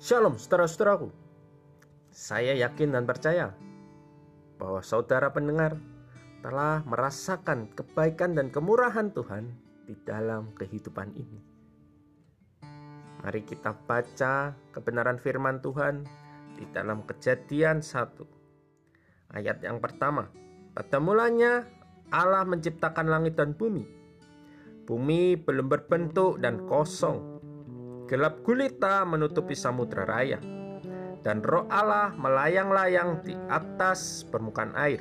Shalom saudara-saudaraku. Saya yakin dan percaya bahwa saudara pendengar telah merasakan kebaikan dan kemurahan Tuhan di dalam kehidupan ini. Mari kita baca kebenaran firman Tuhan di dalam Kejadian 1 ayat yang pertama. Pada mulanya Allah menciptakan langit dan bumi. Bumi belum berbentuk dan kosong. Gelap gulita menutupi samudra raya, dan roh Allah melayang-layang di atas permukaan air.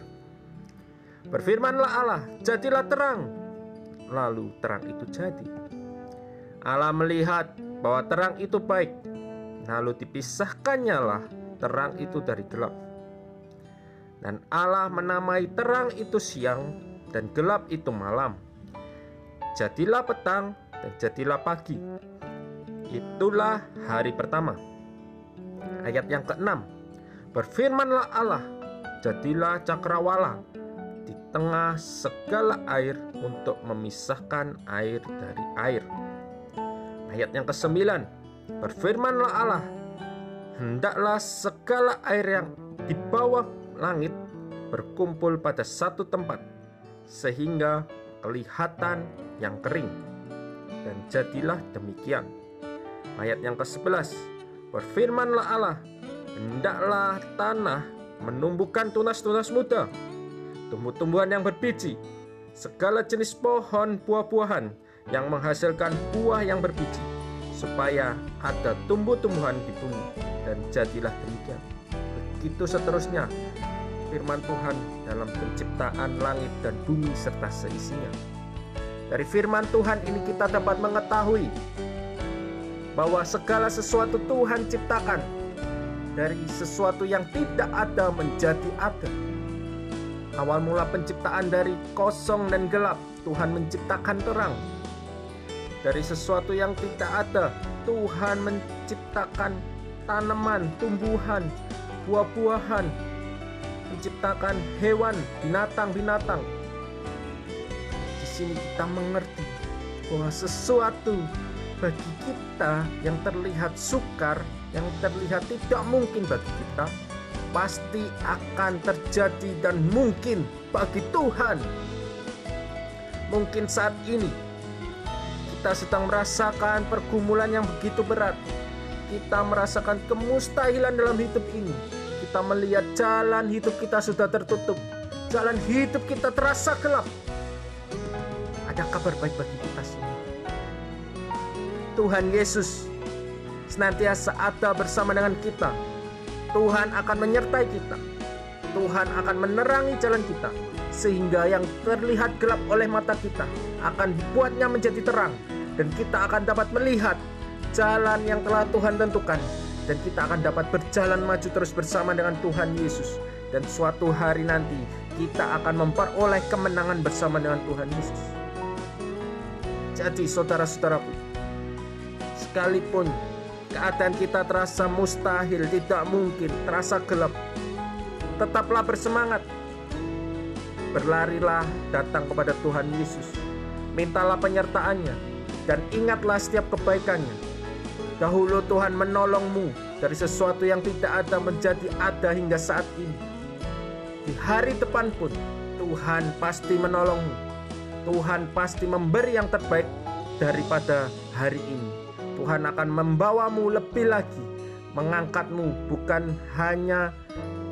Berfirmanlah Allah, jadilah terang. Lalu terang itu jadi. Allah melihat bahwa terang itu baik, lalu dipisahkannya lah terang itu dari gelap. Dan Allah menamai terang itu siang, dan gelap itu malam. Jadilah petang dan jadilah pagi. Itulah hari pertama. Ayat yang ke-6, berfirmanlah Allah, jadilah cakrawala di tengah segala air untuk memisahkan air dari air. Ayat yang ke-9, berfirmanlah Allah, hendaklah segala air yang di bawah langit berkumpul pada satu tempat, sehingga kelihatan yang kering, dan jadilah demikian. Ayat yang ke-11, berfirmanlah Allah, hendaklah tanah menumbuhkan tunas-tunas muda, tumbuh-tumbuhan yang berbiji, segala jenis pohon buah-buahan yang menghasilkan buah yang berbiji, supaya ada tumbuh-tumbuhan di bumi, dan jadilah demikian. Begitu seterusnya firman Tuhan dalam penciptaan langit dan bumi serta seisinya. Dari firman Tuhan ini kita dapat mengetahui bahwa segala sesuatu Tuhan ciptakan. Dari sesuatu yang tidak ada menjadi ada. Awal mula penciptaan dari kosong dan gelap, Tuhan menciptakan terang. Dari sesuatu yang tidak ada, Tuhan menciptakan tanaman, tumbuhan, buah-buahan, menciptakan hewan, binatang-binatang. Di sini kita mengerti bahwa sesuatu bagi kita yang terlihat sukar, yang terlihat tidak mungkin bagi kita, pasti akan terjadi dan mungkin bagi Tuhan. Mungkin saat ini kita sedang merasakan pergumulan yang begitu berat. Kita merasakan kemustahilan dalam hidup ini. Kita melihat jalan hidup kita sudah tertutup. Jalan hidup kita terasa gelap. Ada kabar baik bagi kita semua. Tuhan Yesus senantiasa ada bersama dengan kita. Tuhan akan menyertai kita. Tuhan akan menerangi jalan kita, sehingga yang terlihat gelap oleh mata kita akan dibuatnya menjadi terang, dan kita akan dapat melihat jalan yang telah Tuhan tentukan, dan kita akan dapat berjalan maju terus bersama dengan Tuhan Yesus. Dan suatu hari nanti kita akan memperoleh kemenangan bersama dengan Tuhan Yesus. Jadi saudara-saudaraku, sekalipun keadaan kita terasa mustahil, tidak mungkin, terasa gelap, tetaplah bersemangat. Berlarilah datang kepada Tuhan Yesus. Mintalah penyertaannya, dan ingatlah setiap kebaikannya. Dahulu Tuhan menolongmu dari sesuatu yang tidak ada menjadi ada hingga saat ini. Di hari depan pun Tuhan pasti menolongmu. Tuhan pasti memberi yang terbaik daripada hari ini. Tuhan akan membawamu lebih lagi, mengangkatmu bukan hanya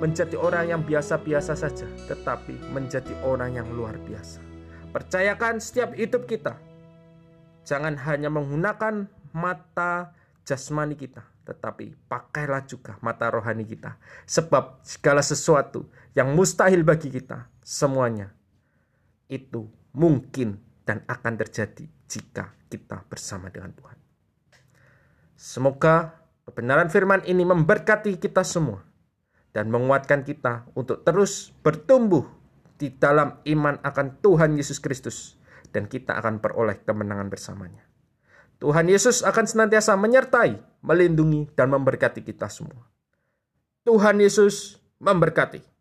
menjadi orang yang biasa-biasa saja, tetapi menjadi orang yang luar biasa. Percayakan setiap hidup kita. Jangan hanya menggunakan mata jasmani kita, tetapi pakailah juga mata rohani kita. Sebab segala sesuatu yang mustahil bagi kita, semuanya itu mungkin dan akan terjadi jika kita bersama dengan Tuhan. Semoga kebenaran firman ini memberkati kita semua dan menguatkan kita untuk terus bertumbuh di dalam iman akan Tuhan Yesus Kristus, dan kita akan peroleh kemenangan bersamanya. Tuhan Yesus akan senantiasa menyertai, melindungi, dan memberkati kita semua. Tuhan Yesus memberkati.